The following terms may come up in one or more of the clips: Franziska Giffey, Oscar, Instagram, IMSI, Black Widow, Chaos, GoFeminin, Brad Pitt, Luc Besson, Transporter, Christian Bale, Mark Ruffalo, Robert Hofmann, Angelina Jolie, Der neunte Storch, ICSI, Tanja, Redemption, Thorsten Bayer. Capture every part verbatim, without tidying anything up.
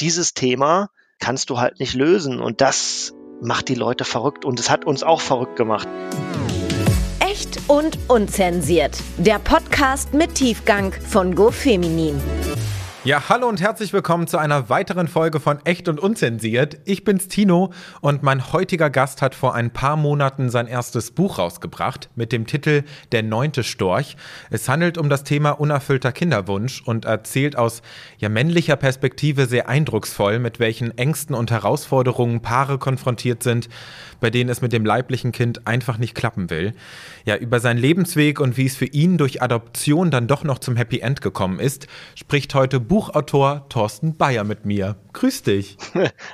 dieses Thema kannst du halt nicht lösen. Und das macht die Leute verrückt. Und es hat uns auch verrückt gemacht. Echt und unzensiert. Der Podcast mit Tiefgang von GoFeminin. Ja, hallo und herzlich willkommen zu einer weiteren Folge von Echt und Unzensiert. Ich bin's, Tino, und mein heutiger Gast hat vor ein paar Monaten sein erstes Buch rausgebracht mit dem Titel Der neunte Storch. Es handelt um das Thema unerfüllter Kinderwunsch und erzählt aus ja, männlicher Perspektive sehr eindrucksvoll, mit welchen Ängsten und Herausforderungen Paare konfrontiert sind, bei denen es mit dem leiblichen Kind einfach nicht klappen will. Ja, über seinen Lebensweg und wie es für ihn durch Adoption dann doch noch zum Happy End gekommen ist, spricht heute Buchautor Thorsten Bayer mit mir. Grüß dich.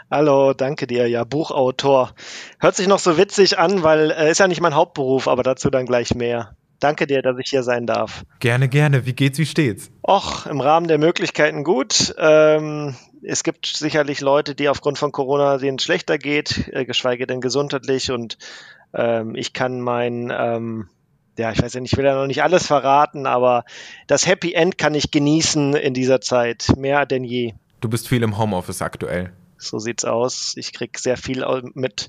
Hallo, danke dir. Ja, Buchautor. Hört sich noch so witzig an, weil äh, ist ja nicht mein Hauptberuf, aber dazu dann gleich mehr. Danke dir, dass ich hier sein darf. Gerne, gerne. Wie geht's, wie steht's? Och, im Rahmen der Möglichkeiten gut. Ähm, es gibt sicherlich Leute, die aufgrund von Corona denen schlechter geht, äh, geschweige denn gesundheitlich. Und ähm, ich kann mein... Ähm, Ja, ich weiß ja nicht, ich will ja noch nicht alles verraten, aber das Happy End kann ich genießen in dieser Zeit, mehr denn je. Du bist viel im Homeoffice aktuell. So sieht's aus. Ich krieg sehr viel mit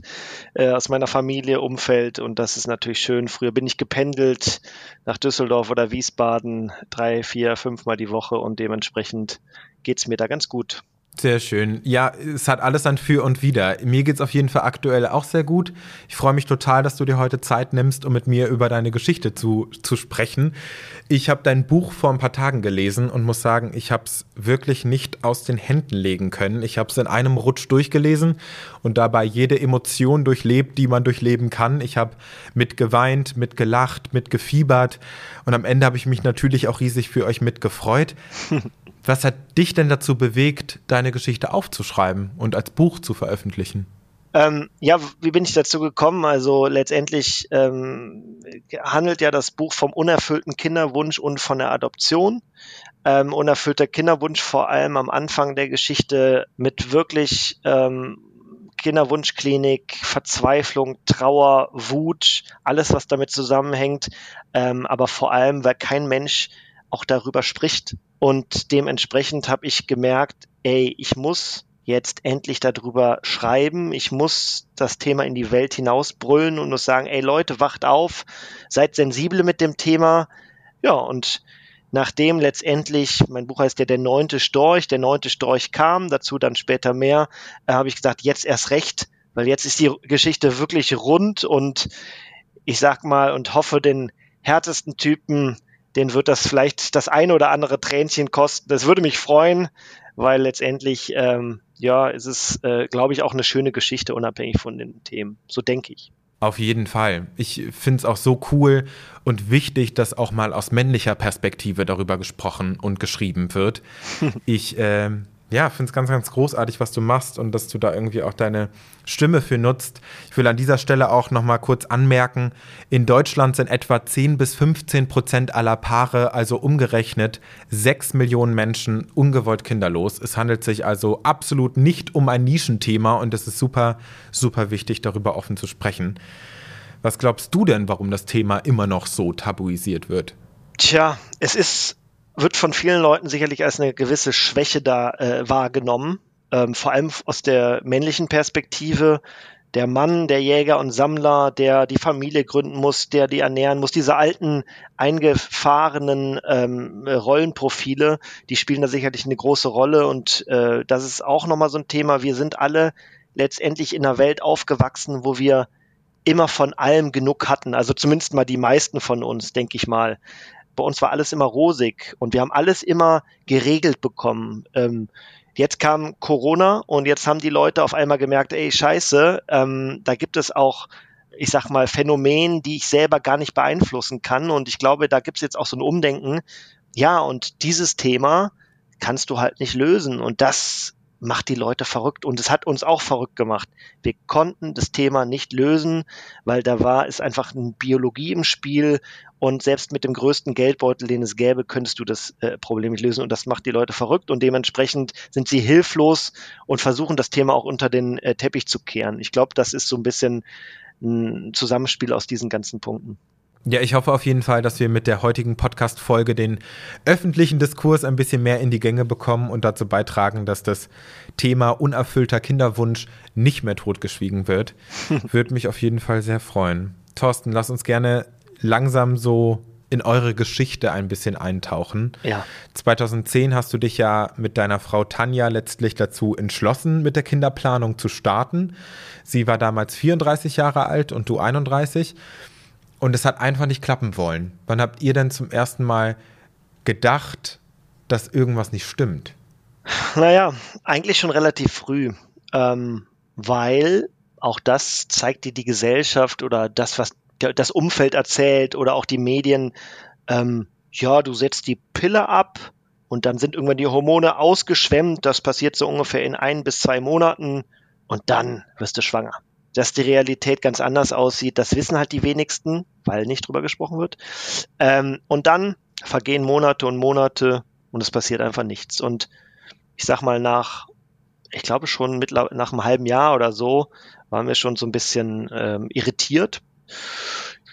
äh, aus meiner Familie, Umfeld, und das ist natürlich schön. Früher bin ich gependelt nach Düsseldorf oder Wiesbaden drei, vier, fünfmal die Woche, und dementsprechend geht's mir da ganz gut. Sehr schön. Ja, es hat alles ein Für und Wider. Mir geht's auf jeden Fall aktuell auch sehr gut. Ich freue mich total, dass du dir heute Zeit nimmst, um mit mir über deine Geschichte zu, zu sprechen. Ich habe dein Buch vor ein paar Tagen gelesen und muss sagen, ich habe es wirklich nicht aus den Händen legen können. Ich habe es in einem Rutsch durchgelesen und dabei jede Emotion durchlebt, die man durchleben kann. Ich habe mitgeweint, mitgelacht, mitgefiebert, und am Ende habe ich mich natürlich auch riesig für euch mitgefreut. Was hat dich denn dazu bewegt, deine Geschichte aufzuschreiben und als Buch zu veröffentlichen? Ähm, ja, wie bin ich dazu gekommen? Also letztendlich ähm, handelt ja das Buch vom unerfüllten Kinderwunsch und von der Adoption. Ähm, unerfüllter Kinderwunsch vor allem am Anfang der Geschichte mit wirklich ähm, Kinderwunschklinik, Verzweiflung, Trauer, Wut, alles, was damit zusammenhängt. Ähm, aber vor allem, weil kein Mensch auch darüber spricht. Und dementsprechend habe ich gemerkt, ey, ich muss jetzt endlich darüber schreiben. Ich muss das Thema in die Welt hinausbrüllen und muss sagen, ey Leute, wacht auf, seid sensibel mit dem Thema. Ja, und nachdem letztendlich, mein Buch heißt ja Der neunte Storch, der neunte Storch kam, dazu dann später mehr, äh, habe ich gesagt, jetzt erst recht, weil jetzt ist die Geschichte wirklich rund, und ich sag mal und hoffe, den härtesten Typen, den wird das vielleicht das ein oder andere Tränchen kosten. Das würde mich freuen, weil letztendlich, ähm, ja, es ist, äh, glaube ich, auch eine schöne Geschichte, unabhängig von den Themen. So denke ich. Auf jeden Fall. Ich finde es auch so cool und wichtig, dass auch mal aus männlicher Perspektive darüber gesprochen und geschrieben wird. Ich, äh, ja, finde es ganz, ganz großartig, was du machst, und dass du da irgendwie auch deine Stimme für nutzt. Ich will an dieser Stelle auch noch mal kurz anmerken, in Deutschland sind etwa zehn bis fünfzehn Prozent aller Paare, also umgerechnet sechs Millionen Menschen, ungewollt kinderlos. Es handelt sich also absolut nicht um ein Nischenthema, und es ist super, super wichtig, darüber offen zu sprechen. Was glaubst du denn, warum das Thema immer noch so tabuisiert wird? Tja, es ist... wird von vielen Leuten sicherlich als eine gewisse Schwäche da äh, wahrgenommen, ähm, vor allem aus der männlichen Perspektive. Der Mann, der Jäger und Sammler, der die Familie gründen muss, der die ernähren muss, diese alten eingefahrenen ähm, Rollenprofile, die spielen da sicherlich eine große Rolle, und äh, das ist auch nochmal so ein Thema. Wir sind alle letztendlich in einer Welt aufgewachsen, wo wir immer von allem genug hatten, also zumindest mal die meisten von uns, denke ich mal. Bei uns war alles immer rosig und wir haben alles immer geregelt bekommen. Ähm, jetzt kam Corona und jetzt haben die Leute auf einmal gemerkt, ey, scheiße, ähm, da gibt es auch, ich sag mal, Phänomene, die ich selber gar nicht beeinflussen kann. Und ich glaube, da gibt es jetzt auch so ein Umdenken. Ja, und dieses Thema kannst du halt nicht lösen. Und das macht die Leute verrückt. Und es hat uns auch verrückt gemacht. Wir konnten das Thema nicht lösen, weil da war es einfach eine Biologie im Spiel, und selbst mit dem größten Geldbeutel, den es gäbe, könntest du das äh, Problem nicht lösen, und das macht die Leute verrückt, und dementsprechend sind sie hilflos und versuchen, das Thema auch unter den äh, Teppich zu kehren. Ich glaube, das ist so ein bisschen ein Zusammenspiel aus diesen ganzen Punkten. Ja, ich hoffe auf jeden Fall, dass wir mit der heutigen Podcast-Folge den öffentlichen Diskurs ein bisschen mehr in die Gänge bekommen und dazu beitragen, dass das Thema unerfüllter Kinderwunsch nicht mehr totgeschwiegen wird. Würde mich auf jeden Fall sehr freuen. Thorsten, lass uns gerne langsam so in eure Geschichte ein bisschen eintauchen. Ja. zwanzig zehn hast du dich ja mit deiner Frau Tanja letztlich dazu entschlossen, mit der Kinderplanung zu starten. Sie war damals vierunddreißig Jahre alt und du einunddreißig. Und es hat einfach nicht klappen wollen. Wann habt ihr denn zum ersten Mal gedacht, dass irgendwas nicht stimmt? Naja, eigentlich schon relativ früh, ähm, weil auch das zeigt dir die Gesellschaft oder das, was das Umfeld erzählt oder auch die Medien. Ähm, ja, du setzt die Pille ab und dann sind irgendwann die Hormone ausgeschwemmt. Das passiert so ungefähr in ein bis zwei Monaten und dann wirst du schwanger. Dass die Realität ganz anders aussieht, das wissen halt die wenigsten, weil nicht drüber gesprochen wird. Ähm, und dann vergehen Monate und Monate und es passiert einfach nichts. Und ich sag mal, nach, ich glaube schon mittlerweile nach einem halben Jahr oder so, waren wir schon so ein bisschen ähm, irritiert.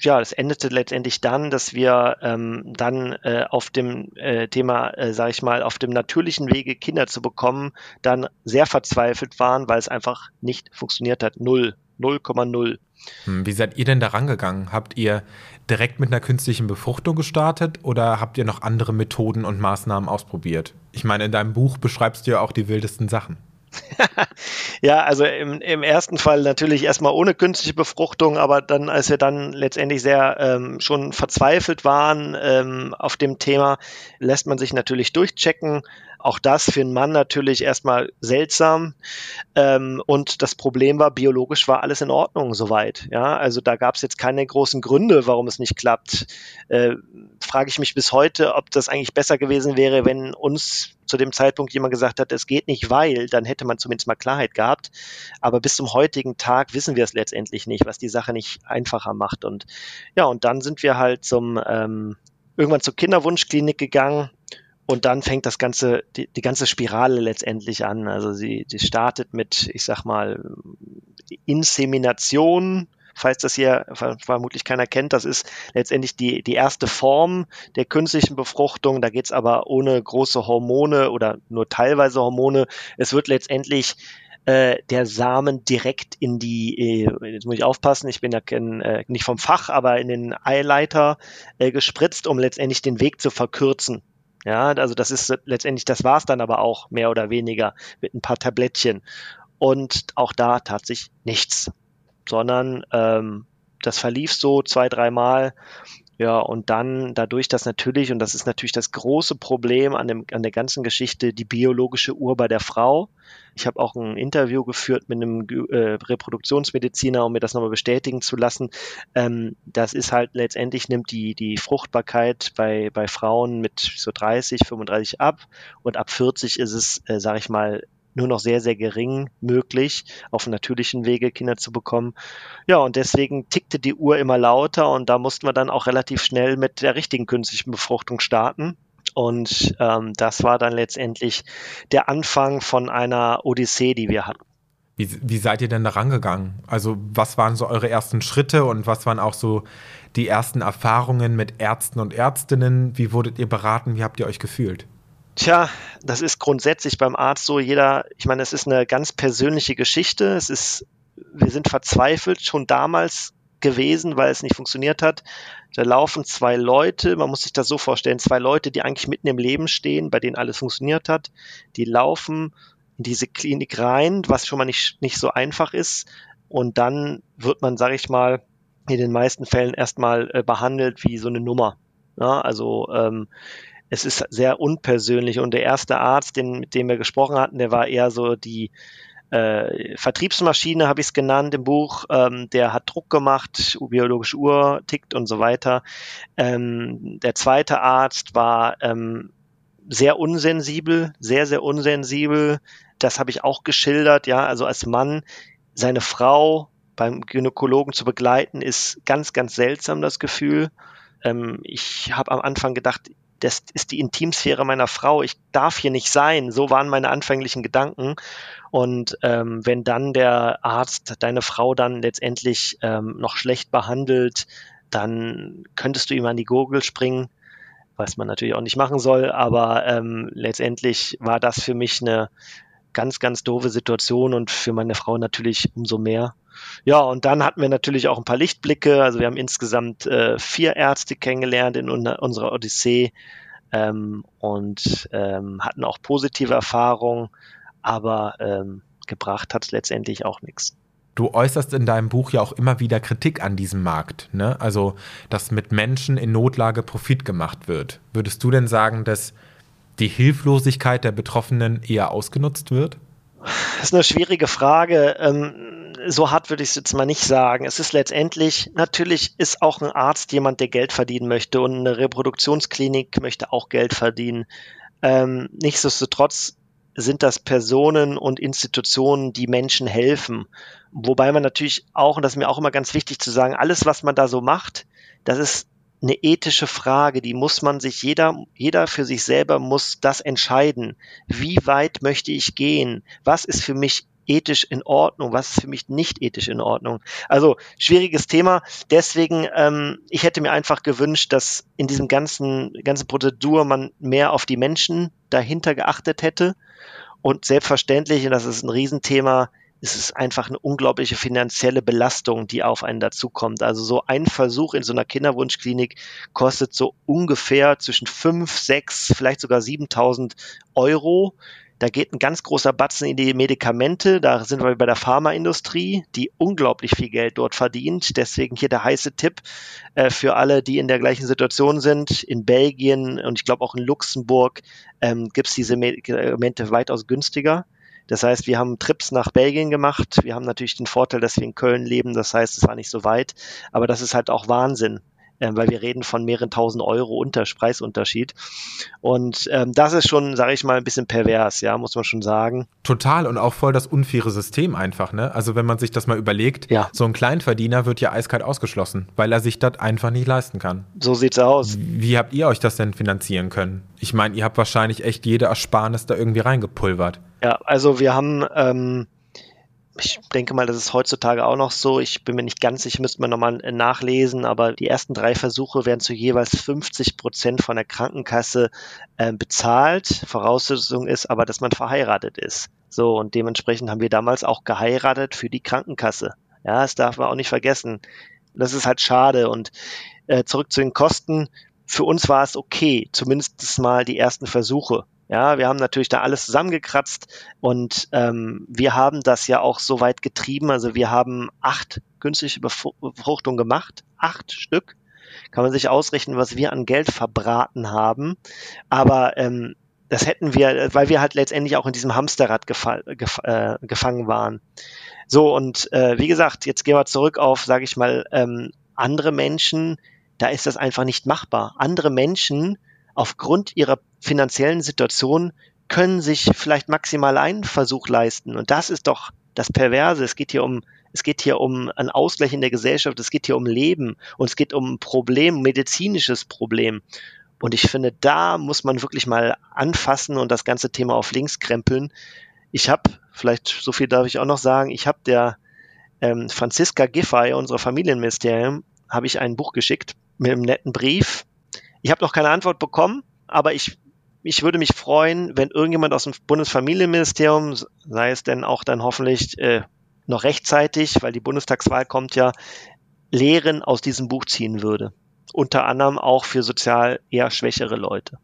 Ja, das endete letztendlich dann, dass wir ähm, dann äh, auf dem äh, Thema, äh, sag ich mal, auf dem natürlichen Wege Kinder zu bekommen, dann sehr verzweifelt waren, weil es einfach nicht funktioniert hat. Null. null Komma null. Wie seid ihr denn da rangegangen? Habt ihr direkt mit einer künstlichen Befruchtung gestartet oder habt ihr noch andere Methoden und Maßnahmen ausprobiert? Ich meine, in deinem Buch beschreibst du ja auch die wildesten Sachen. Ja, also im, im ersten Fall natürlich erstmal ohne künstliche Befruchtung, aber dann, als wir dann letztendlich sehr ähm, schon verzweifelt waren ähm, auf dem Thema, lässt man sich natürlich durchchecken. Auch das für einen Mann natürlich erstmal seltsam. Ähm, und das Problem war, biologisch war alles in Ordnung soweit. Ja, also da gab es jetzt keine großen Gründe, warum es nicht klappt. Äh, frage ich mich bis heute, ob das eigentlich besser gewesen wäre, wenn uns zu dem Zeitpunkt jemand gesagt hat, es geht nicht, weil, dann hätte man zumindest mal Klarheit gehabt. Aber bis zum heutigen Tag wissen wir es letztendlich nicht, was die Sache nicht einfacher macht. Und ja, und dann sind wir halt zum ähm, irgendwann zur Kinderwunschklinik gegangen. Und dann fängt das ganze, die, die ganze Spirale letztendlich an. Also sie die startet mit, ich sag mal, Insemination, falls das hier vermutlich keiner kennt. Das ist letztendlich die, die erste Form der künstlichen Befruchtung. Da geht's aber ohne große Hormone oder nur teilweise Hormone. Es wird letztendlich äh, der Samen direkt in die, äh, jetzt muss ich aufpassen, ich bin ja kein, äh, nicht vom Fach, aber in den Eileiter äh, gespritzt, um letztendlich den Weg zu verkürzen. Ja, also das ist letztendlich, das war's dann aber auch mehr oder weniger mit ein paar Tablettchen. Und auch da tat sich nichts, sondern ähm, das verlief so zwei, dreimal. Ja, und dann dadurch, dass natürlich, und das ist natürlich das große Problem an dem, an der ganzen Geschichte, die biologische Uhr bei der Frau. Ich habe auch ein Interview geführt mit einem äh, Reproduktionsmediziner, um mir das nochmal bestätigen zu lassen. Ähm, das ist halt letztendlich, nimmt die, die Fruchtbarkeit bei, bei Frauen mit so dreißig, fünfunddreißig ab und ab vierzig ist es, äh, sage ich mal, nur noch sehr, sehr gering möglich, auf natürlichen Wege Kinder zu bekommen. Ja, und deswegen tickte die Uhr immer lauter und da mussten wir dann auch relativ schnell mit der richtigen künstlichen Befruchtung starten. Und ähm, das war dann letztendlich der Anfang von einer Odyssee, die wir hatten. Wie, wie seid ihr denn da rangegangen? Also was waren so eure ersten Schritte und was waren auch so die ersten Erfahrungen mit Ärzten und Ärztinnen? Wie wurdet ihr beraten? Wie habt ihr euch gefühlt? Tja, das ist grundsätzlich beim Arzt so, jeder, ich meine, es ist eine ganz persönliche Geschichte, es ist, wir sind verzweifelt schon damals gewesen, weil es nicht funktioniert hat. Da laufen zwei Leute, man muss sich das so vorstellen, zwei Leute, die eigentlich mitten im Leben stehen, bei denen alles funktioniert hat, die laufen in diese Klinik rein, was schon mal nicht, nicht so einfach ist und dann wird man, sage ich mal, in den meisten Fällen erstmal äh, behandelt wie so eine Nummer. Ja, also, ähm, es ist sehr unpersönlich und der erste Arzt, den, mit dem wir gesprochen hatten, der war eher so die äh, Vertriebsmaschine, habe ich es genannt im Buch. Ähm, der hat Druck gemacht, biologische Uhr tickt und so weiter. Ähm, der zweite Arzt war ähm, sehr unsensibel, sehr, sehr unsensibel. Das habe ich auch geschildert. Ja, also als Mann, seine Frau beim Gynäkologen zu begleiten, ist ganz, ganz seltsam das Gefühl. Ähm, ich habe am Anfang gedacht, das ist die Intimsphäre meiner Frau, ich darf hier nicht sein, so waren meine anfänglichen Gedanken. Und ähm, wenn dann der Arzt deine Frau dann letztendlich ähm, noch schlecht behandelt, dann könntest du ihm an die Gurgel springen, was man natürlich auch nicht machen soll, aber ähm, letztendlich war das für mich eine ganz, ganz doofe Situation und für meine Frau natürlich umso mehr. Ja, und dann hatten wir natürlich auch ein paar Lichtblicke, also wir haben insgesamt äh, vier Ärzte kennengelernt in un- unserer Odyssee ähm, und ähm, hatten auch positive Erfahrungen, aber ähm, gebracht hat es letztendlich auch nichts. Du äußerst in deinem Buch ja auch immer wieder Kritik an diesem Markt, ne? Also, dass mit Menschen in Notlage Profit gemacht wird. Würdest du denn sagen, dass die Hilflosigkeit der Betroffenen eher ausgenutzt wird? Das ist eine schwierige Frage. So hart würde ich es jetzt mal nicht sagen. Es ist letztendlich, natürlich ist auch ein Arzt jemand, der Geld verdienen möchte und eine Reproduktionsklinik möchte auch Geld verdienen. Nichtsdestotrotz sind das Personen und Institutionen, die Menschen helfen. Wobei man natürlich auch, und das ist mir auch immer ganz wichtig zu sagen, alles, was man da so macht, das ist eine ethische Frage, die muss man sich, jeder, jeder für sich selber muss das entscheiden. Wie weit möchte ich gehen? Was ist für mich ethisch in Ordnung? Was ist für mich nicht ethisch in Ordnung? Also schwieriges Thema. Deswegen, ähm, ich hätte mir einfach gewünscht, dass in diesem ganzen, ganzen Prozedur man mehr auf die Menschen dahinter geachtet hätte. Und selbstverständlich, und das ist ein Riesenthema, ist es einfach eine unglaubliche finanzielle Belastung, die auf einen dazukommt. Also so ein Versuch in so einer Kinderwunschklinik kostet so ungefähr zwischen fünf, sechs, vielleicht sogar siebentausend Euro. Da geht ein ganz großer Batzen in die Medikamente. Da sind wir bei der Pharmaindustrie, die unglaublich viel Geld dort verdient. Deswegen hier der heiße Tipp äh, für alle, die in der gleichen Situation sind. In Belgien und ich glaube auch in Luxemburg ähm, gibt es diese Medikamente weitaus günstiger. Das heißt, wir haben Trips nach Belgien gemacht. Wir haben natürlich den Vorteil, dass wir in Köln leben. Das heißt, es war nicht so weit. Aber das ist halt auch Wahnsinn, weil wir reden von mehreren tausend Euro unter Preisunterschied. Und ähm, das ist schon, sage ich mal, ein bisschen pervers, ja, muss man schon sagen. Total und auch voll das unfaire System einfach, ne? Also wenn man sich das mal überlegt, ja. So ein Kleinverdiener wird ja eiskalt ausgeschlossen, weil er sich das einfach nicht leisten kann. So sieht's aus. Wie habt ihr euch das denn finanzieren können? Ich meine, ihr habt wahrscheinlich echt jede Ersparnis da irgendwie reingepulvert. Ja, also wir haben... Ähm Ich denke mal, das ist heutzutage auch noch so. Ich bin mir nicht ganz sicher, müsste man nochmal nachlesen, aber die ersten drei Versuche werden zu jeweils fünfzig Prozent von der Krankenkasse äh, bezahlt. Voraussetzung ist aber, dass man verheiratet ist. So, und dementsprechend haben wir damals auch geheiratet für die Krankenkasse. Ja, das darf man auch nicht vergessen. Das ist halt schade. Und äh, zurück zu den Kosten. Für uns war es okay, zumindest mal die ersten Versuche. Ja, wir haben natürlich da alles zusammengekratzt und ähm, wir haben das ja auch so weit getrieben. Also wir haben acht künstliche Befruchtungen gemacht, acht Stück. Kann man sich ausrechnen, was wir an Geld verbraten haben. Aber ähm, das hätten wir, weil wir halt letztendlich auch in diesem Hamsterrad gefa- gef- äh, gefangen waren. So, und äh, wie gesagt, jetzt gehen wir zurück auf, sage ich mal, ähm, andere Menschen. Da ist das einfach nicht machbar. Andere Menschen aufgrund ihrer finanziellen Situation können sich vielleicht maximal einen Versuch leisten. Und das ist doch das Perverse. Es geht hier um, es geht hier um einen Ausgleich in der Gesellschaft. Es geht hier um Leben. Und es geht um ein Problem, ein medizinisches Problem. Und ich finde, da muss man wirklich mal anfassen und das ganze Thema auf links krempeln. Ich habe, vielleicht so viel darf ich auch noch sagen, ich habe der ähm, Franziska Giffey, unserer Familienministerin, habe ich ein Buch geschickt mit einem netten Brief. Ich habe noch keine Antwort bekommen, aber ich, ich würde mich freuen, wenn irgendjemand aus dem Bundesfamilienministerium, sei es denn auch dann hoffentlich äh, noch rechtzeitig, weil die Bundestagswahl kommt ja, Lehren aus diesem Buch ziehen würde. Unter anderem auch für sozial eher schwächere Leute.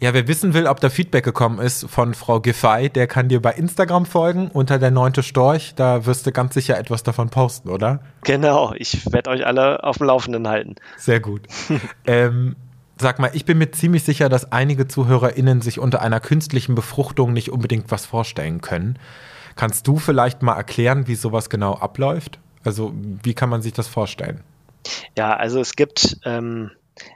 Ja, wer wissen will, ob da Feedback gekommen ist von Frau Giffey, der kann dir bei Instagram folgen, unter der neunte Storch. Da wirst du ganz sicher etwas davon posten, oder? Genau, ich werde euch alle auf dem Laufenden halten. Sehr gut. ähm, Sag mal, ich bin mir ziemlich sicher, dass einige ZuhörerInnen sich unter einer künstlichen Befruchtung nicht unbedingt was vorstellen können. Kannst du vielleicht mal erklären, wie sowas genau abläuft? Also, wie kann man sich das vorstellen? Ja, also es gibt ähm,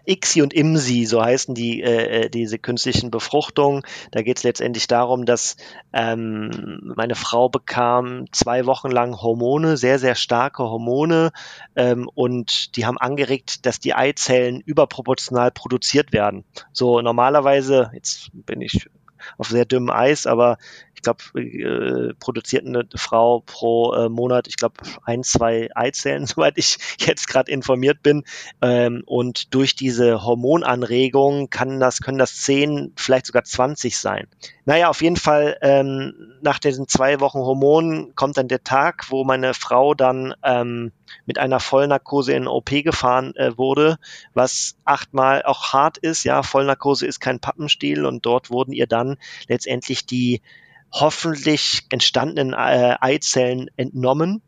I C S I und I M S I, so heißen die äh, diese künstlichen Befruchtungen. Da geht es letztendlich darum, dass ähm, meine Frau bekam zwei Wochen lang Hormone, sehr, sehr starke Hormone ähm, und die haben angeregt, dass die Eizellen überproportional produziert werden. So normalerweise, jetzt bin ich auf sehr dünnem Eis, aber ich glaube, äh, produziert eine Frau pro äh, Monat, ich glaube, ein, zwei Eizellen, soweit ich jetzt gerade informiert bin. Ähm, und durch diese Hormonanregung kann das, können das zehn, vielleicht sogar zwanzig sein. Naja, auf jeden Fall, ähm, nach diesen zwei Wochen Hormonen kommt dann der Tag, wo meine Frau dann ähm, mit einer Vollnarkose in O P gefahren äh, wurde, was achtmal auch hart ist. Ja, Vollnarkose ist kein Pappenstiel, und dort wurden ihr dann letztendlich die hoffentlich entstandenen äh, Eizellen entnommen.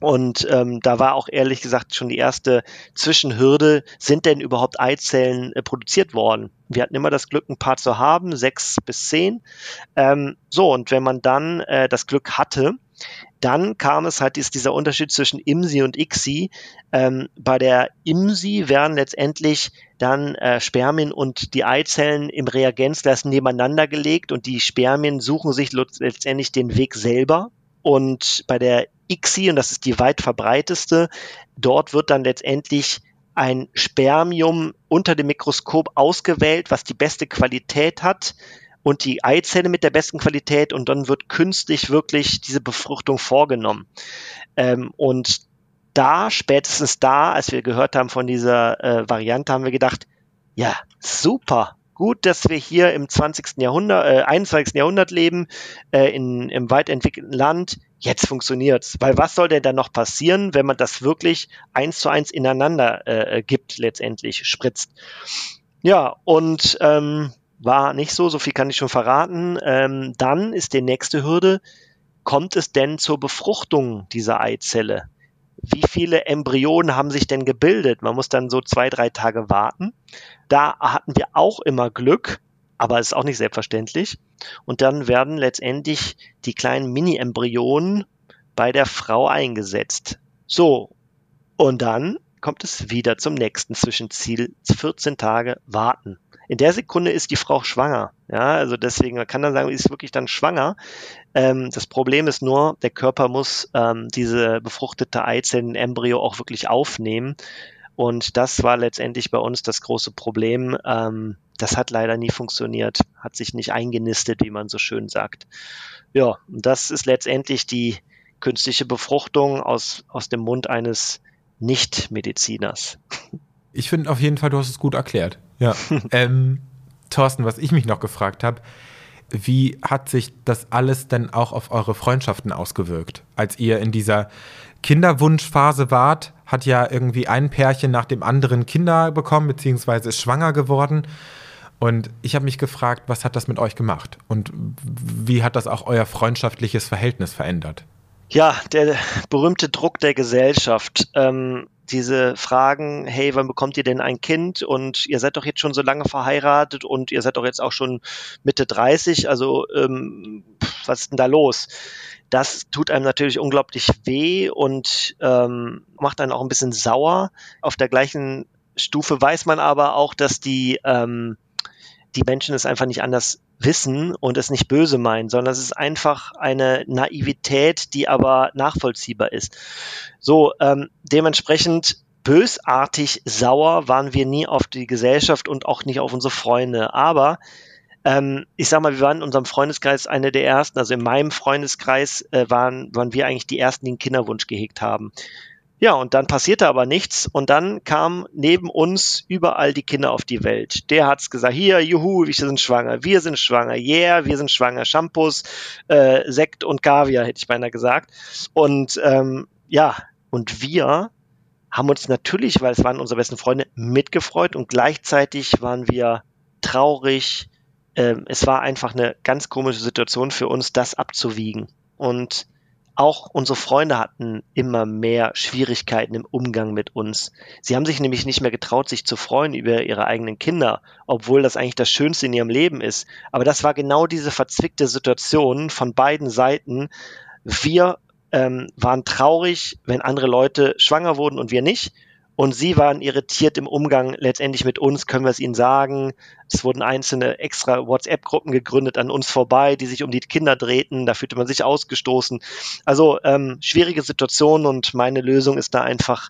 Und ähm, da war auch ehrlich gesagt schon die erste Zwischenhürde, sind denn überhaupt Eizellen äh, produziert worden? Wir hatten immer das Glück, ein paar zu haben, sechs bis zehn. Ähm, so, und wenn man dann äh, das Glück hatte, dann kam es halt, ist dieser Unterschied zwischen I M S I und I C S I. Ähm, bei der I M S I werden letztendlich dann äh, Spermien und die Eizellen im Reagenzglas nebeneinander gelegt, und die Spermien suchen sich letztendlich den Weg selber. Und bei der I C S I, und das ist die weit verbreiteste, dort wird dann letztendlich ein Spermium unter dem Mikroskop ausgewählt, was die beste Qualität hat, und die Eizelle mit der besten Qualität, und dann wird künstlich wirklich diese Befruchtung vorgenommen. Ähm, und da, spätestens da, als wir gehört haben von dieser äh, Variante, haben wir gedacht, ja, super. Gut, dass wir hier im zwanzigsten Jahrhundert, äh, einundzwanzigsten Jahrhundert leben, äh, in, im weit entwickelten Land. Jetzt funktioniert's. Weil was soll denn dann noch passieren, wenn man das wirklich eins zu eins ineinander äh, gibt, letztendlich spritzt? Ja, und ähm, war nicht so, so viel kann ich schon verraten. Ähm, dann ist die nächste Hürde, kommt es denn zur Befruchtung dieser Eizelle? Wie viele Embryonen haben sich denn gebildet? Man muss dann so zwei, drei Tage warten. Da hatten wir auch immer Glück, aber ist auch nicht selbstverständlich. Und dann werden letztendlich die kleinen Mini-Embryonen bei der Frau eingesetzt. So, und dann kommt es wieder zum nächsten Zwischenziel, vierzehn Tage warten. In der Sekunde ist die Frau schwanger. Ja, also deswegen, man kann dann sagen, ist wirklich dann schwanger. Ähm, das Problem ist nur, der Körper muss ähm, diese befruchtete Eizelle, Embryo auch wirklich aufnehmen. Und das war letztendlich bei uns das große Problem. Ähm, das hat leider nie funktioniert, hat sich nicht eingenistet, wie man so schön sagt. Ja, und das ist letztendlich die künstliche Befruchtung aus, aus dem Mund eines Nichtmediziners. Ich finde auf jeden Fall, du hast es gut erklärt. Ja. ähm, Thorsten, was ich mich noch gefragt habe, wie hat sich das alles denn auch auf eure Freundschaften ausgewirkt? Als ihr in dieser Kinderwunschphase wart, hat ja irgendwie ein Pärchen nach dem anderen Kinder bekommen, beziehungsweise ist schwanger geworden. Und ich habe mich gefragt, was hat das mit euch gemacht? Und wie hat das auch euer freundschaftliches Verhältnis verändert? Ja, der berühmte Druck der Gesellschaft. Ähm Diese Fragen, hey, wann bekommt ihr denn ein Kind? Und ihr seid doch jetzt schon so lange verheiratet und ihr seid doch jetzt auch schon Mitte dreißig. Also ähm, was ist denn da los? Das tut einem natürlich unglaublich weh und ähm, macht einen auch ein bisschen sauer. Auf der gleichen Stufe weiß man aber auch, dass die, ähm, die Menschen es einfach nicht anders wissen und es nicht böse meinen, sondern es ist einfach eine Naivität, die aber nachvollziehbar ist. So, ähm, dementsprechend bösartig sauer waren wir nie auf die Gesellschaft und auch nicht auf unsere Freunde. Aber ähm, ich sag mal, wir waren in unserem Freundeskreis eine der ersten, also in meinem Freundeskreis äh, waren, waren wir eigentlich die ersten, die einen Kinderwunsch gehegt haben. Ja, und dann passierte aber nichts und dann kamen neben uns überall die Kinder auf die Welt. Der hat's gesagt, hier, juhu, wir sind schwanger, wir sind schwanger, yeah, wir sind schwanger, Shampoos, äh, Sekt und Kaviar, hätte ich beinahe gesagt. Und ähm, ja, und wir haben uns natürlich, weil es waren unsere besten Freunde, mitgefreut und gleichzeitig waren wir traurig. Ähm, es war einfach eine ganz komische Situation für uns, das abzuwiegen. Und auch unsere Freunde hatten immer mehr Schwierigkeiten im Umgang mit uns. Sie haben sich nämlich nicht mehr getraut, sich zu freuen über ihre eigenen Kinder, obwohl das eigentlich das Schönste in ihrem Leben ist. Aber das war genau diese verzwickte Situation von beiden Seiten. Wir ähm, waren traurig, wenn andere Leute schwanger wurden und wir nicht. Und sie waren irritiert im Umgang letztendlich mit uns, können wir es ihnen sagen. Es wurden einzelne extra WhatsApp-Gruppen gegründet an uns vorbei, die sich um die Kinder drehten. Da fühlte man sich ausgestoßen. Also ähm, schwierige Situation und meine Lösung ist da einfach,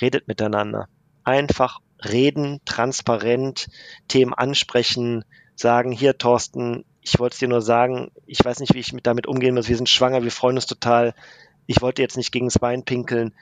redet miteinander. Einfach reden, transparent, Themen ansprechen, sagen, hier Thorsten, ich wollte es dir nur sagen, ich weiß nicht, wie ich mit damit umgehen muss, wir sind schwanger, wir freuen uns total, ich wollte jetzt nicht gegen das Bein pinkeln,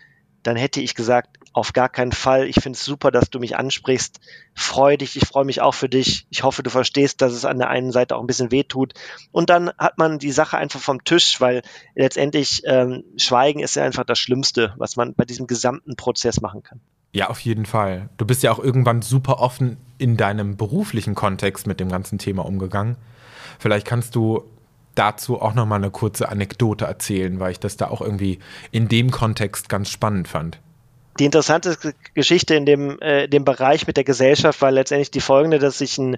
dann hätte ich gesagt, auf gar keinen Fall, ich finde es super, dass du mich ansprichst, freu dich, ich freue mich auch für dich, ich hoffe, du verstehst, dass es an der einen Seite auch ein bisschen weh tut. Und dann hat man die Sache einfach vom Tisch, weil letztendlich ähm, Schweigen ist ja einfach das Schlimmste, was man bei diesem gesamten Prozess machen kann. Ja, auf jeden Fall. Du bist ja auch irgendwann super offen in deinem beruflichen Kontext mit dem ganzen Thema umgegangen. Vielleicht kannst du dazu auch nochmal eine kurze Anekdote erzählen, weil ich das da auch irgendwie in dem Kontext ganz spannend fand. Die interessante Geschichte in dem, äh, dem Bereich mit der Gesellschaft war letztendlich die folgende, dass ich ein,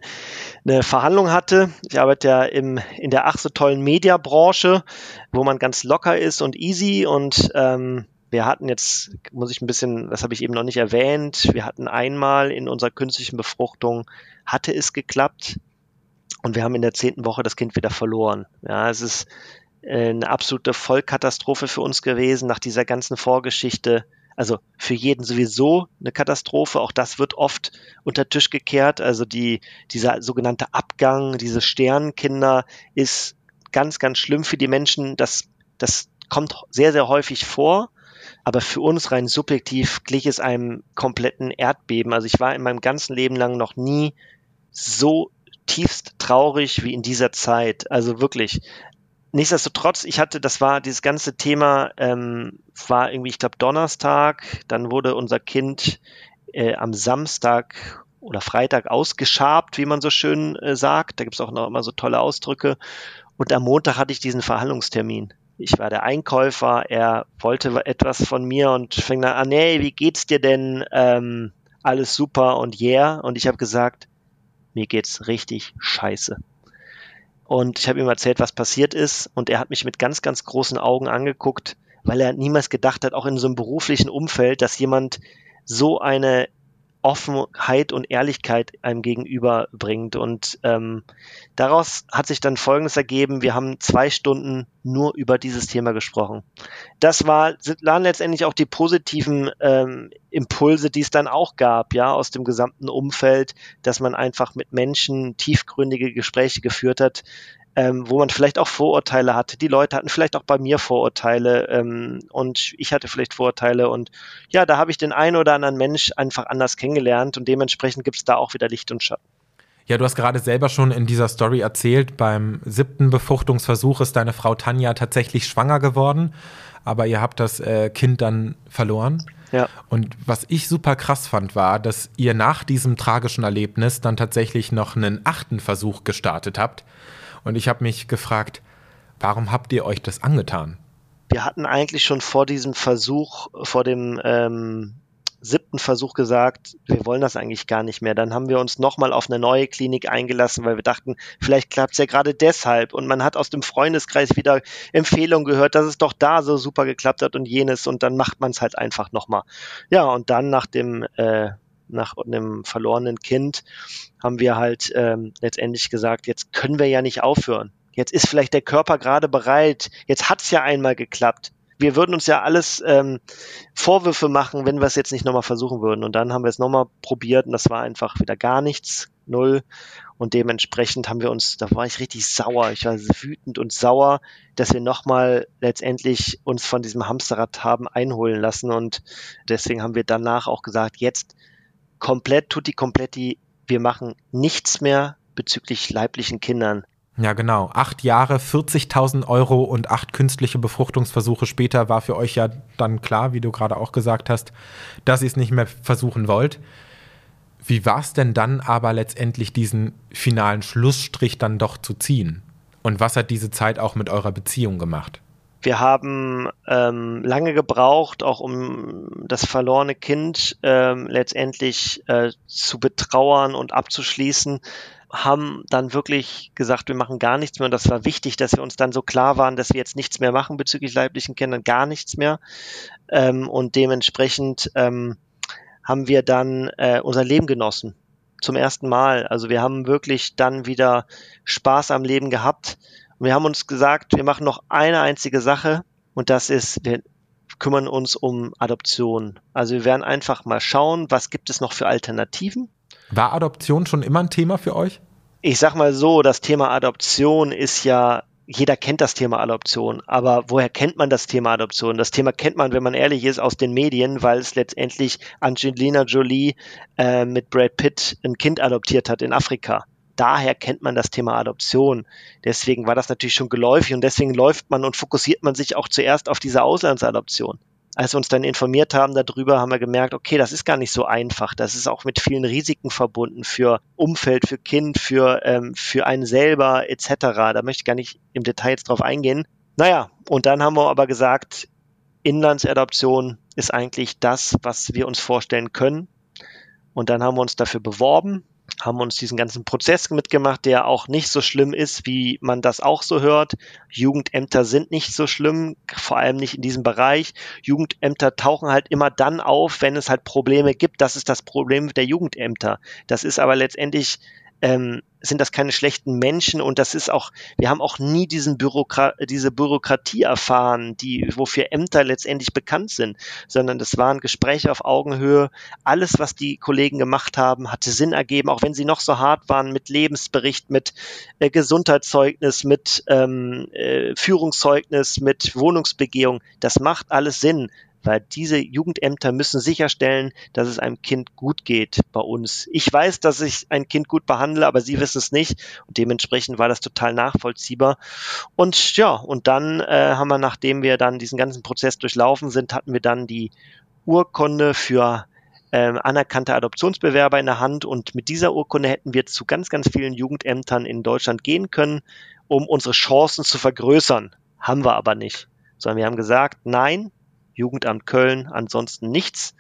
eine Verhandlung hatte. Ich arbeite ja im, in der ach so tollen Mediabranche, wo man ganz locker ist und easy und ähm, wir hatten jetzt, muss ich ein bisschen, das habe ich eben noch nicht erwähnt, wir hatten einmal in unserer künstlichen Befruchtung, hatte es geklappt und wir haben in der zehnten Woche das Kind wieder verloren. Ja, es ist eine absolute Vollkatastrophe für uns gewesen nach dieser ganzen Vorgeschichte. Also für jeden sowieso eine Katastrophe, auch das wird oft unter Tisch gekehrt. Also die, dieser sogenannte Abgang, diese Sternenkinder ist ganz, ganz schlimm für die Menschen. Das, das kommt sehr, sehr häufig vor. Aber für uns rein subjektiv glich es einem kompletten Erdbeben. Also ich war in meinem ganzen Leben lang noch nie so tiefst traurig wie in dieser Zeit. Also wirklich. Nichtsdestotrotz, ich hatte, das war dieses ganze Thema, ähm, war irgendwie, ich glaube, Donnerstag. Dann wurde unser Kind äh, am Samstag oder Freitag ausgeschabt, wie man so schön äh, sagt. Da gibt es auch noch immer so tolle Ausdrücke. Und am Montag hatte ich diesen Verhandlungstermin. Ich war der Einkäufer, er wollte etwas von mir und fing dann an, hey, wie geht's dir denn? Ähm, alles super und yeah. Und ich habe gesagt, mir geht's richtig scheiße. Und ich habe ihm erzählt, was passiert ist. Und er hat mich mit ganz, ganz großen Augen angeguckt, weil er niemals gedacht hat, auch in so einem beruflichen Umfeld, dass jemand so eine Offenheit und Ehrlichkeit einem gegenüber bringt. Und ähm, daraus hat sich dann Folgendes ergeben. Wir haben zwei Stunden nur über dieses Thema gesprochen. Das war, waren letztendlich auch die positiven ähm, Impulse, die es dann auch gab, ja, aus dem gesamten Umfeld, dass man einfach mit Menschen tiefgründige Gespräche geführt hat, ähm, wo man vielleicht auch Vorurteile hatte. Die Leute hatten vielleicht auch bei mir Vorurteile ähm, und ich hatte vielleicht Vorurteile und ja, da habe ich den einen oder anderen Mensch einfach anders kennengelernt und dementsprechend gibt es da auch wieder Licht und Schatten. Ja, du hast gerade selber schon in dieser Story erzählt, beim siebten Befruchtungsversuch ist deine Frau Tanja tatsächlich schwanger geworden, aber ihr habt das äh, Kind dann verloren. Ja. Und was ich super krass fand, war, dass ihr nach diesem tragischen Erlebnis dann tatsächlich noch einen achten Versuch gestartet habt. Und ich habe mich gefragt, warum habt ihr euch das angetan? Wir hatten eigentlich schon vor diesem Versuch, vor dem ähm, siebten Versuch gesagt, wir wollen das eigentlich gar nicht mehr. Dann haben wir uns nochmal auf eine neue Klinik eingelassen, weil wir dachten, vielleicht klappt es ja gerade deshalb. Und man hat aus dem Freundeskreis wieder Empfehlungen gehört, dass es doch da so super geklappt hat und jenes. Und dann macht man es halt einfach nochmal. Ja, und dann nach dem äh, nach einem verlorenen Kind haben wir halt ähm, letztendlich gesagt, jetzt können wir ja nicht aufhören. Jetzt ist vielleicht der Körper gerade bereit. Jetzt hat es ja einmal geklappt. Wir würden uns ja alles ähm, Vorwürfe machen, wenn wir es jetzt nicht nochmal versuchen würden. Und dann haben wir es nochmal probiert und das war einfach wieder gar nichts, null. Und dementsprechend haben wir uns, da war ich richtig sauer, ich war wütend und sauer, dass wir nochmal letztendlich uns von diesem Hamsterrad haben einholen lassen. Und deswegen haben wir danach auch gesagt, jetzt komplett tutti kompletti, wir machen nichts mehr bezüglich leiblichen Kindern. Ja, genau. Acht Jahre, vierzigtausend Euro und acht künstliche Befruchtungsversuche später war für euch ja dann klar, wie du gerade auch gesagt hast, dass ihr es nicht mehr versuchen wollt. Wie war es denn dann aber letztendlich, diesen finalen Schlussstrich dann doch zu ziehen? Und was hat diese Zeit auch mit eurer Beziehung gemacht? Wir haben ähm, lange gebraucht, auch um das verlorene Kind ähm, letztendlich äh, zu betrauern und abzuschließen, haben dann wirklich gesagt, wir machen gar nichts mehr. Und das war wichtig, dass wir uns dann so klar waren, dass wir jetzt nichts mehr machen bezüglich leiblichen Kindern, gar nichts mehr. Ähm, und dementsprechend ähm, haben wir dann äh, unser Leben genossen, zum ersten Mal. Also wir haben wirklich dann wieder Spaß am Leben gehabt. Und wir haben uns gesagt, wir machen noch eine einzige Sache und das ist, wir kümmern uns um Adoption. Also wir werden einfach mal schauen, was gibt es noch für Alternativen. War Adoption schon immer ein Thema für euch? ich sag mal so, das Thema Adoption ist ja, jeder kennt das Thema Adoption, aber woher kennt man das Thema Adoption? Das Thema kennt man, wenn man ehrlich ist, aus den Medien, weil es letztendlich Angelina Jolie äh, mit Brad Pitt ein Kind adoptiert hat in Afrika. Daher kennt man das Thema Adoption. Deswegen war das natürlich schon geläufig und deswegen läuft man und fokussiert man sich auch zuerst auf diese Auslandsadoption. Als wir uns dann informiert haben darüber, haben wir gemerkt, okay, das ist gar nicht so einfach. Das ist auch mit vielen Risiken verbunden für Umfeld, für Kind, für, ähm, für einen selber et cetera. Da möchte ich gar nicht im Detail jetzt drauf eingehen. Naja, und dann haben wir aber gesagt, Inlandsadoption ist eigentlich das, was wir uns vorstellen können. Und dann haben wir uns dafür beworben, haben uns diesen ganzen Prozess mitgemacht, der auch nicht so schlimm ist, wie man das auch so hört. Jugendämter sind nicht so schlimm, vor allem nicht in diesem Bereich. Jugendämter tauchen halt immer dann auf, wenn es halt Probleme gibt. Das ist das Problem der Jugendämter. Das ist aber letztendlich, ähm, sind das keine schlechten Menschen und das ist auch, wir haben auch nie diesen Bürokra- diese Bürokratie erfahren, die, wofür Ämter letztendlich bekannt sind, sondern das waren Gespräche auf Augenhöhe. Alles, was die Kollegen gemacht haben, hatte Sinn ergeben, auch wenn sie noch so hart waren mit Lebensbericht, mit äh, Gesundheitszeugnis, mit ähm, äh, Führungszeugnis, mit Wohnungsbegehung. Das macht alles Sinn, weil diese Jugendämter müssen sicherstellen, dass es einem Kind gut geht bei uns. Ich weiß, dass ich ein Kind gut behandle, aber sie wissen es nicht. Und dementsprechend war das total nachvollziehbar. Und ja, und dann äh, haben wir, nachdem wir dann diesen ganzen Prozess durchlaufen sind, hatten wir dann die Urkunde für ähm, anerkannte Adoptionsbewerber in der Hand. Und mit dieser Urkunde hätten wir zu ganz, ganz vielen Jugendämtern in Deutschland gehen können, um unsere Chancen zu vergrößern. Haben wir aber nicht. Sondern wir haben gesagt, nein, Jugendamt Köln, ansonsten nichts,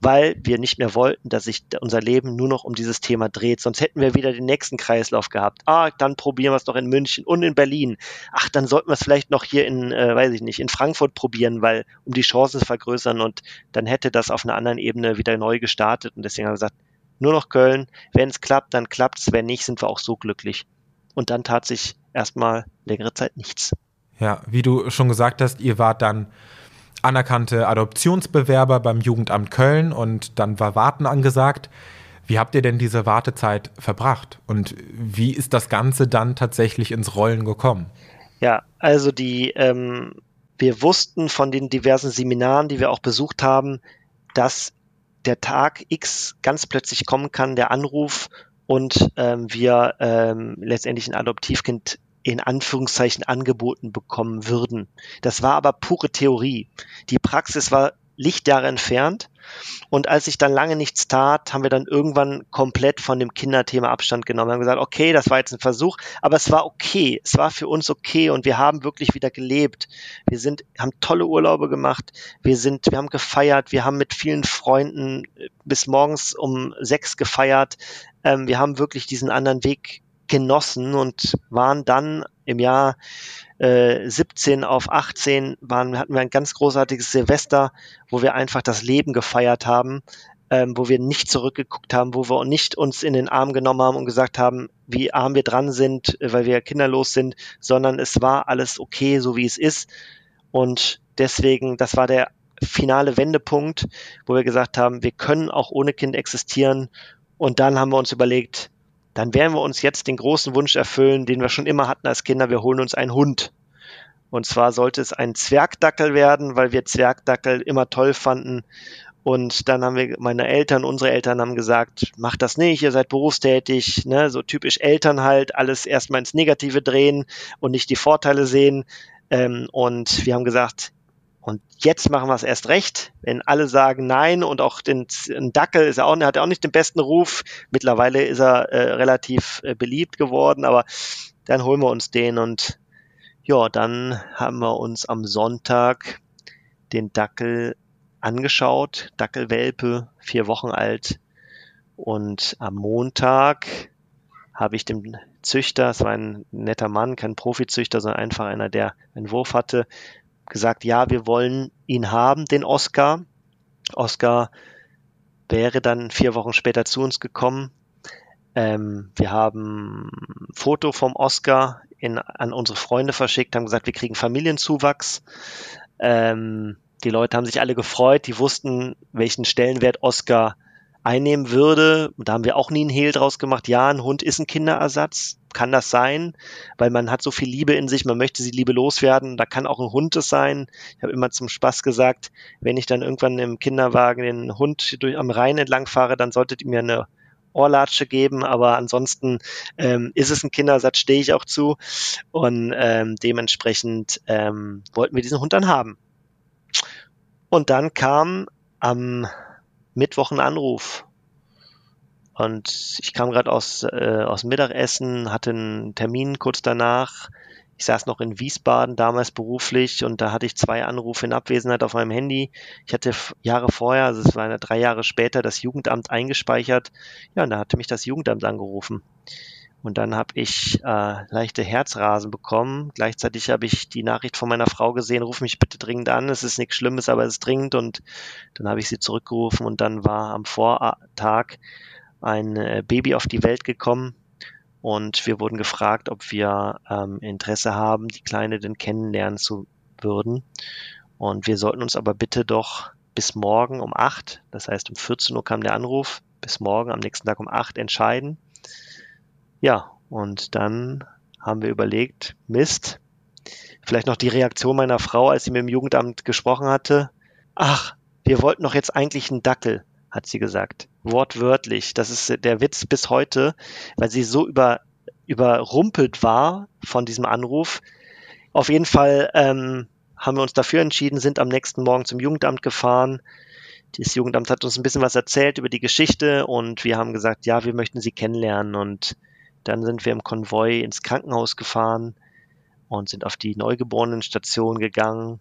weil wir nicht mehr wollten, dass sich unser Leben nur noch um dieses Thema dreht. Sonst hätten wir wieder den nächsten Kreislauf gehabt. Ah, dann probieren wir es noch in München und in Berlin. Ach, dann sollten wir es vielleicht noch hier in, äh, weiß ich nicht, in Frankfurt probieren, weil um die Chancen zu vergrößern, und dann hätte das auf einer anderen Ebene wieder neu gestartet. Und deswegen haben wir gesagt, nur noch Köln. Wenn es klappt, dann klappt es. Wenn nicht, sind wir auch so glücklich. Und dann tat sich erstmal längere Zeit nichts. Ja, wie du schon gesagt hast, ihr wart dann anerkannte Adoptionsbewerber beim Jugendamt Köln und dann war Warten angesagt. Wie habt ihr denn diese Wartezeit verbracht und wie ist das Ganze dann tatsächlich ins Rollen gekommen? Ja, also die, ähm, wir wussten von den diversen Seminaren, die wir auch besucht haben, dass der Tag X ganz plötzlich kommen kann, der Anruf, und ähm, wir ähm, letztendlich ein Adoptivkind in Anführungszeichen angeboten bekommen würden. Das war aber pure Theorie. Die Praxis war Lichtjahre entfernt, und als sich dann lange nichts tat, haben wir dann irgendwann komplett von dem Kinderthema Abstand genommen. Wir haben gesagt, okay, das war jetzt ein Versuch, aber es war okay, es war für uns okay und wir haben wirklich wieder gelebt. Wir sind, haben tolle Urlaube gemacht, wir sind, wir haben gefeiert, wir haben mit vielen Freunden bis morgens um sechs gefeiert. Ähm, wir haben wirklich diesen anderen Weg genossen und waren dann im Jahr äh, siebzehn auf achtzehn, waren, hatten wir ein ganz großartiges Silvester, wo wir einfach das Leben gefeiert haben, ähm, wo wir nicht zurückgeguckt haben, wo wir nicht uns in den Arm genommen haben und gesagt haben, wie arm wir dran sind, weil wir kinderlos sind, sondern es war alles okay, so wie es ist. Und deswegen, das war der finale Wendepunkt, wo wir gesagt haben, wir können auch ohne Kind existieren. Und dann haben wir uns überlegt, dann werden wir uns jetzt den großen Wunsch erfüllen, den wir schon immer hatten als Kinder. Wir holen uns einen Hund. Und zwar sollte es ein Zwergdackel werden, weil wir Zwergdackel immer toll fanden. Und dann haben wir, meine Eltern, unsere Eltern haben gesagt, macht das nicht, ihr seid berufstätig, ne? So typisch Eltern halt, alles erstmal ins Negative drehen und nicht die Vorteile sehen. Ähm, und wir haben gesagt, und jetzt machen wir es erst recht, wenn alle sagen nein, und auch den, den Dackel ist er auch, hat er auch nicht den besten Ruf. Mittlerweile ist er äh, relativ äh, beliebt geworden, aber dann holen wir uns den, und ja, dann haben wir uns am Sonntag den Dackel angeschaut, Dackelwelpe, vier Wochen alt, und am Montag habe ich dem Züchter, es war ein netter Mann, kein Profizüchter, sondern einfach einer, der einen Wurf hatte, gesagt, ja, wir wollen ihn haben, den Oscar. Oscar wäre dann vier Wochen später zu uns gekommen. Ähm, wir haben ein Foto vom Oscar in, an unsere Freunde verschickt, haben gesagt, wir kriegen Familienzuwachs. Ähm, die Leute haben sich alle gefreut, die wussten, welchen Stellenwert Oscar einnehmen würde, da haben wir auch nie einen Hehl draus gemacht, ja, ein Hund ist ein Kinderersatz, kann das sein, weil man hat so viel Liebe in sich, man möchte sie Liebe loswerden, da kann auch ein Hund es sein. Ich habe immer zum Spaß gesagt, wenn ich dann irgendwann im Kinderwagen den Hund durch, am Rhein entlang fahre, dann solltet ihr mir eine Ohrlatsche geben, aber ansonsten ähm, ist es ein Kindersatz, stehe ich auch zu, und ähm, dementsprechend ähm, wollten wir diesen Hund dann haben. Und dann kam am Mittwoch ein Anruf und ich kam gerade aus, äh, aus dem Mittagessen, hatte einen Termin kurz danach. Ich saß noch in Wiesbaden, damals beruflich, und da hatte ich zwei Anrufe in Abwesenheit auf meinem Handy. Ich hatte Jahre vorher, also es war drei Jahre später, das Jugendamt eingespeichert. Ja, und da hatte mich das Jugendamt angerufen. Und dann habe ich äh, leichte Herzrasen bekommen. Gleichzeitig habe ich die Nachricht von meiner Frau gesehen, ruf mich bitte dringend an, es ist nichts Schlimmes, aber es ist dringend. Und dann habe ich sie zurückgerufen und dann war am Vortag ein äh, Baby auf die Welt gekommen. Und wir wurden gefragt, ob wir ähm, Interesse haben, die Kleine denn kennenlernen zu würden. Und wir sollten uns aber bitte doch bis morgen um acht, das heißt um vierzehn Uhr kam der Anruf, bis morgen am nächsten Tag um acht entscheiden. Ja, und dann haben wir überlegt, Mist, vielleicht noch die Reaktion meiner Frau, als sie mit dem Jugendamt gesprochen hatte. Ach, wir wollten doch jetzt eigentlich einen Dackel, hat sie gesagt. Wortwörtlich. Das ist der Witz bis heute, weil sie so über, überrumpelt war von diesem Anruf. Auf jeden Fall ähm, haben wir uns dafür entschieden, sind am nächsten Morgen zum Jugendamt gefahren. Das Jugendamt hat uns ein bisschen was erzählt über die Geschichte und wir haben gesagt, ja, wir möchten sie kennenlernen. Und dann sind wir im Konvoi ins Krankenhaus gefahren und sind auf die Neugeborenenstation gegangen.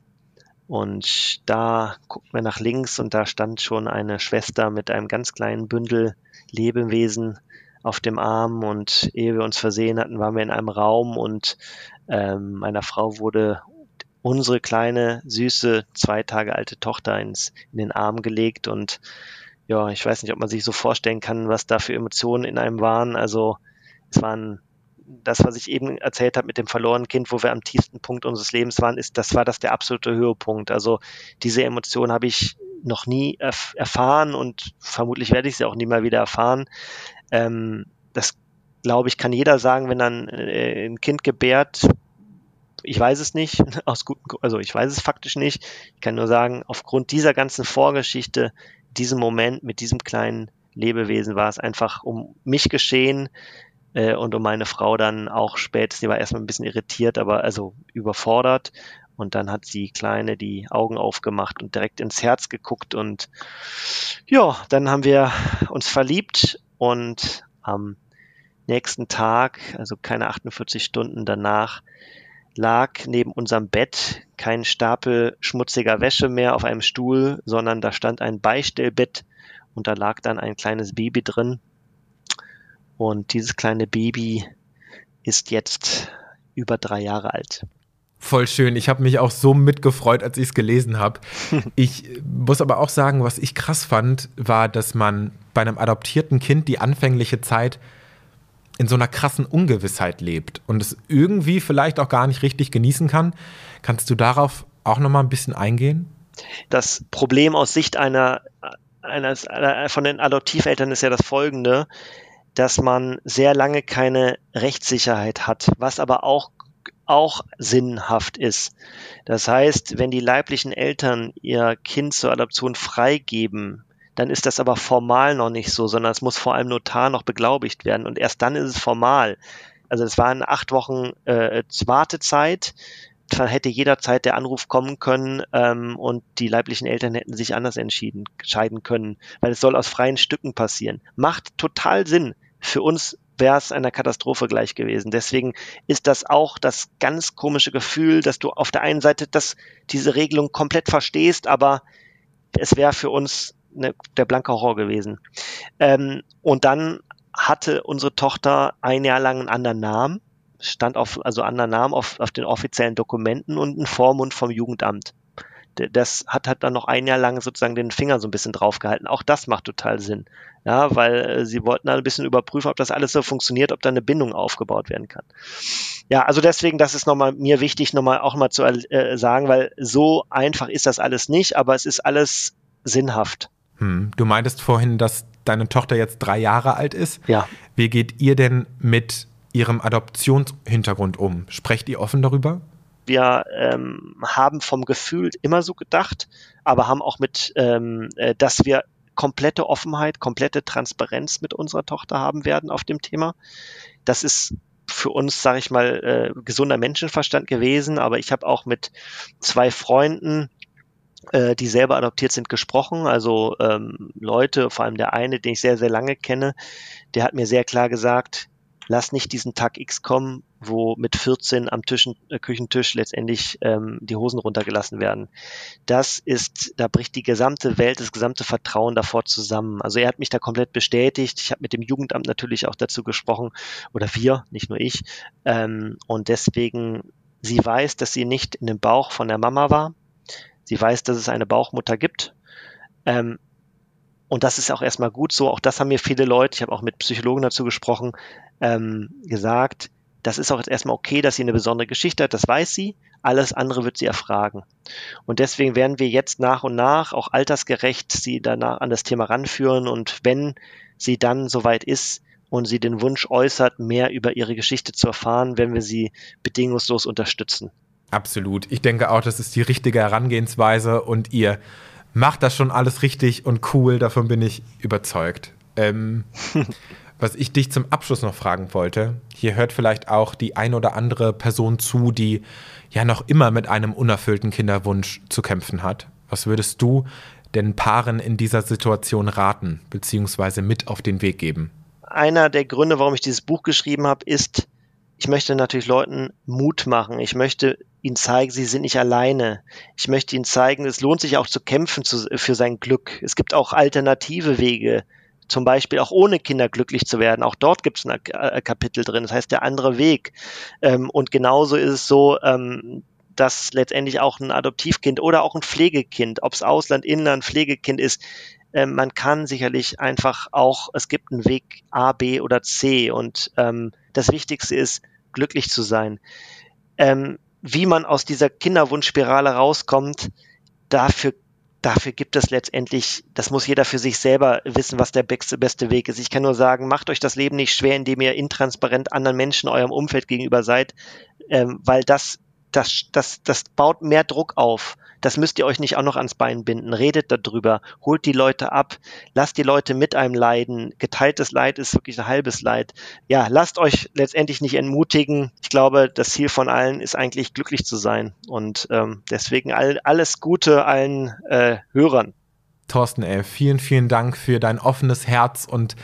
Und da guckten wir nach links und da stand schon eine Schwester mit einem ganz kleinen Bündel Lebewesen auf dem Arm. Und ehe wir uns versehen hatten, waren wir in einem Raum und ähm, meiner Frau wurde unsere kleine, süße, zwei Tage alte Tochter ins, in den Arm gelegt. Und ja, ich weiß nicht, ob man sich so vorstellen kann, was da für Emotionen in einem waren. Also es waren... Das, was ich eben erzählt habe mit dem verlorenen Kind, wo wir am tiefsten Punkt unseres Lebens waren, ist, das war das der absolute Höhepunkt. Also diese Emotion habe ich noch nie erf erfahren und vermutlich werde ich sie auch nie mal wieder erfahren. Ähm, das, glaube ich, kann jeder sagen, wenn dann äh, ein Kind gebärt. Ich weiß es nicht, aus guten, also ich weiß es faktisch nicht. Ich kann nur sagen, aufgrund dieser ganzen Vorgeschichte, diesem Moment mit diesem kleinen Lebewesen war es einfach um mich geschehen. Und um meine Frau dann auch spätestens, die war erstmal ein bisschen irritiert, aber also überfordert. Und dann hat die Kleine die Augen aufgemacht und direkt ins Herz geguckt. Und ja, dann haben wir uns verliebt. Und am nächsten Tag, also keine achtundvierzig Stunden danach, lag neben unserem Bett kein Stapel schmutziger Wäsche mehr auf einem Stuhl, sondern da stand ein Beistellbett und da lag dann ein kleines Baby drin. Und dieses kleine Baby ist jetzt über drei Jahre alt. Voll schön. Ich habe mich auch so mitgefreut, als ich es gelesen habe. Ich muss aber auch sagen, was ich krass fand, war, dass man bei einem adoptierten Kind die anfängliche Zeit in so einer krassen Ungewissheit lebt und es irgendwie vielleicht auch gar nicht richtig genießen kann. Kannst du darauf auch noch mal ein bisschen eingehen? Das Problem aus Sicht einer, eines, von den Adoptiveltern ist ja das folgende, dass man sehr lange keine Rechtssicherheit hat, was aber auch, auch sinnhaft ist. Das heißt, wenn die leiblichen Eltern ihr Kind zur Adoption freigeben, dann ist das aber formal noch nicht so, sondern es muss vor allem notar noch beglaubigt werden und erst dann ist es formal. Also es waren acht Wochen äh, Wartezeit, dann hätte jederzeit der Anruf kommen können ähm, und die leiblichen Eltern hätten sich anders entschieden, entscheiden können, weil es soll aus freien Stücken passieren. Macht total Sinn. Für uns wäre es einer Katastrophe gleich gewesen. Deswegen ist das auch das ganz komische Gefühl, dass du auf der einen Seite das, diese Regelung komplett verstehst, aber es wäre für uns eine, der blanke Horror gewesen. Ähm, und dann hatte unsere Tochter ein Jahr lang einen anderen Namen, stand auf, also anderer Namen auf, auf den offiziellen Dokumenten und ein Vormund vom Jugendamt. Das hat, hat dann noch ein Jahr lang sozusagen den Finger so ein bisschen drauf gehalten. Auch das macht total Sinn. Ja, weil äh, sie wollten dann ein bisschen überprüfen, ob das alles so funktioniert, ob da eine Bindung aufgebaut werden kann. Ja, also deswegen, das ist nochmal mir wichtig, nochmal auch mal zu äh, sagen, weil so einfach ist das alles nicht, aber es ist alles sinnhaft. Hm, du meintest vorhin, dass deine Tochter jetzt drei Jahre alt ist. Ja. Wie geht ihr denn mit ihrem Adoptionshintergrund um? Sprecht ihr offen darüber? Wir ähm, haben vom Gefühl immer so gedacht, aber haben auch mit, ähm, dass wir komplette Offenheit, komplette Transparenz mit unserer Tochter haben werden auf dem Thema. Das ist für uns, sage ich mal, äh, gesunder Menschenverstand gewesen, aber ich habe auch mit zwei Freunden, äh, die selber adoptiert sind, gesprochen. Also ähm, Leute, vor allem der eine, den ich sehr, sehr lange kenne, der hat mir sehr klar gesagt, lass nicht diesen Tag X kommen, wo mit vierzehn am Tisch, äh, Küchentisch letztendlich ähm, die Hosen runtergelassen werden. Das ist, da bricht die gesamte Welt, das gesamte Vertrauen davor zusammen. Also er hat mich da komplett bestätigt. Ich habe mit dem Jugendamt natürlich auch dazu gesprochen, oder wir, nicht nur ich. Ähm, und deswegen, sie weiß, dass sie nicht in dem Bauch von der Mama war. Sie weiß, dass es eine Bauchmutter gibt. Ähm, Und das ist auch erstmal gut so. Auch das haben mir viele Leute, ich habe auch mit Psychologen dazu gesprochen, ähm, gesagt, das ist auch jetzt erstmal okay, dass sie eine besondere Geschichte hat, das weiß sie, alles andere wird sie erfragen. Und deswegen werden wir jetzt nach und nach auch altersgerecht sie danach an das Thema ranführen und wenn sie dann soweit ist und sie den Wunsch äußert, mehr über ihre Geschichte zu erfahren, werden wir sie bedingungslos unterstützen. Absolut. Ich denke auch, das ist die richtige Herangehensweise und ihr macht das schon alles richtig und cool, davon bin ich überzeugt. Ähm, was ich dich zum Abschluss noch fragen wollte, hier hört vielleicht auch die ein oder andere Person zu, die ja noch immer mit einem unerfüllten Kinderwunsch zu kämpfen hat. Was würdest du den Paaren in dieser Situation raten, beziehungsweise mit auf den Weg geben? Einer der Gründe, warum ich dieses Buch geschrieben habe, ist, ich möchte natürlich Leuten Mut machen. Ich möchte ihnen zeigen, sie sind nicht alleine. Ich möchte ihnen zeigen, es lohnt sich auch zu kämpfen zu, für sein Glück. Es gibt auch alternative Wege, zum Beispiel auch ohne Kinder glücklich zu werden. Auch dort gibt es ein Kapitel drin, das heißt der andere Weg. Und genauso ist es so, dass letztendlich auch ein Adoptivkind oder auch ein Pflegekind, ob es Ausland, Inland, Pflegekind ist, man kann sicherlich einfach auch, es gibt einen Weg A, B oder C. Und das Wichtigste ist, glücklich zu sein. Wie man aus dieser Kinderwunschspirale rauskommt, dafür, dafür gibt es letztendlich, das muss jeder für sich selber wissen, was der beste, beste Weg ist. Ich kann nur sagen, macht euch das Leben nicht schwer, indem ihr intransparent anderen Menschen, eurem Umfeld gegenüber seid, ähm, weil das, das, das, das baut mehr Druck auf. Das müsst ihr euch nicht auch noch ans Bein binden. Redet darüber, holt die Leute ab, lasst die Leute mit einem leiden. Geteiltes Leid ist wirklich ein halbes Leid. Ja, lasst euch letztendlich nicht entmutigen. Ich glaube, das Ziel von allen ist eigentlich glücklich zu sein. Und ähm, deswegen all, alles Gute allen äh, Hörern. Thorsten, ey, vielen, vielen Dank für dein offenes Herz und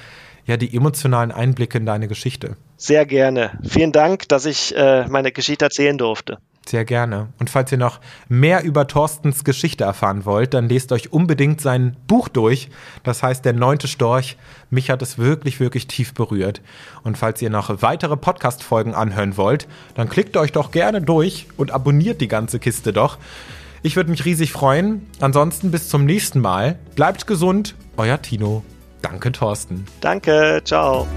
ja, die emotionalen Einblicke in deine Geschichte. Sehr gerne. Vielen Dank, dass ich äh, meine Geschichte erzählen durfte. Sehr gerne. Und falls ihr noch mehr über Thorstens Geschichte erfahren wollt, dann lest euch unbedingt sein Buch durch. Das heißt, Der neunte Storch. Mich hat es wirklich, wirklich tief berührt. Und falls ihr noch weitere Podcast-Folgen anhören wollt, dann klickt euch doch gerne durch und abonniert die ganze Kiste doch. Ich würde mich riesig freuen. Ansonsten bis zum nächsten Mal. Bleibt gesund. Euer Tino. Danke, Thorsten. Danke. Ciao.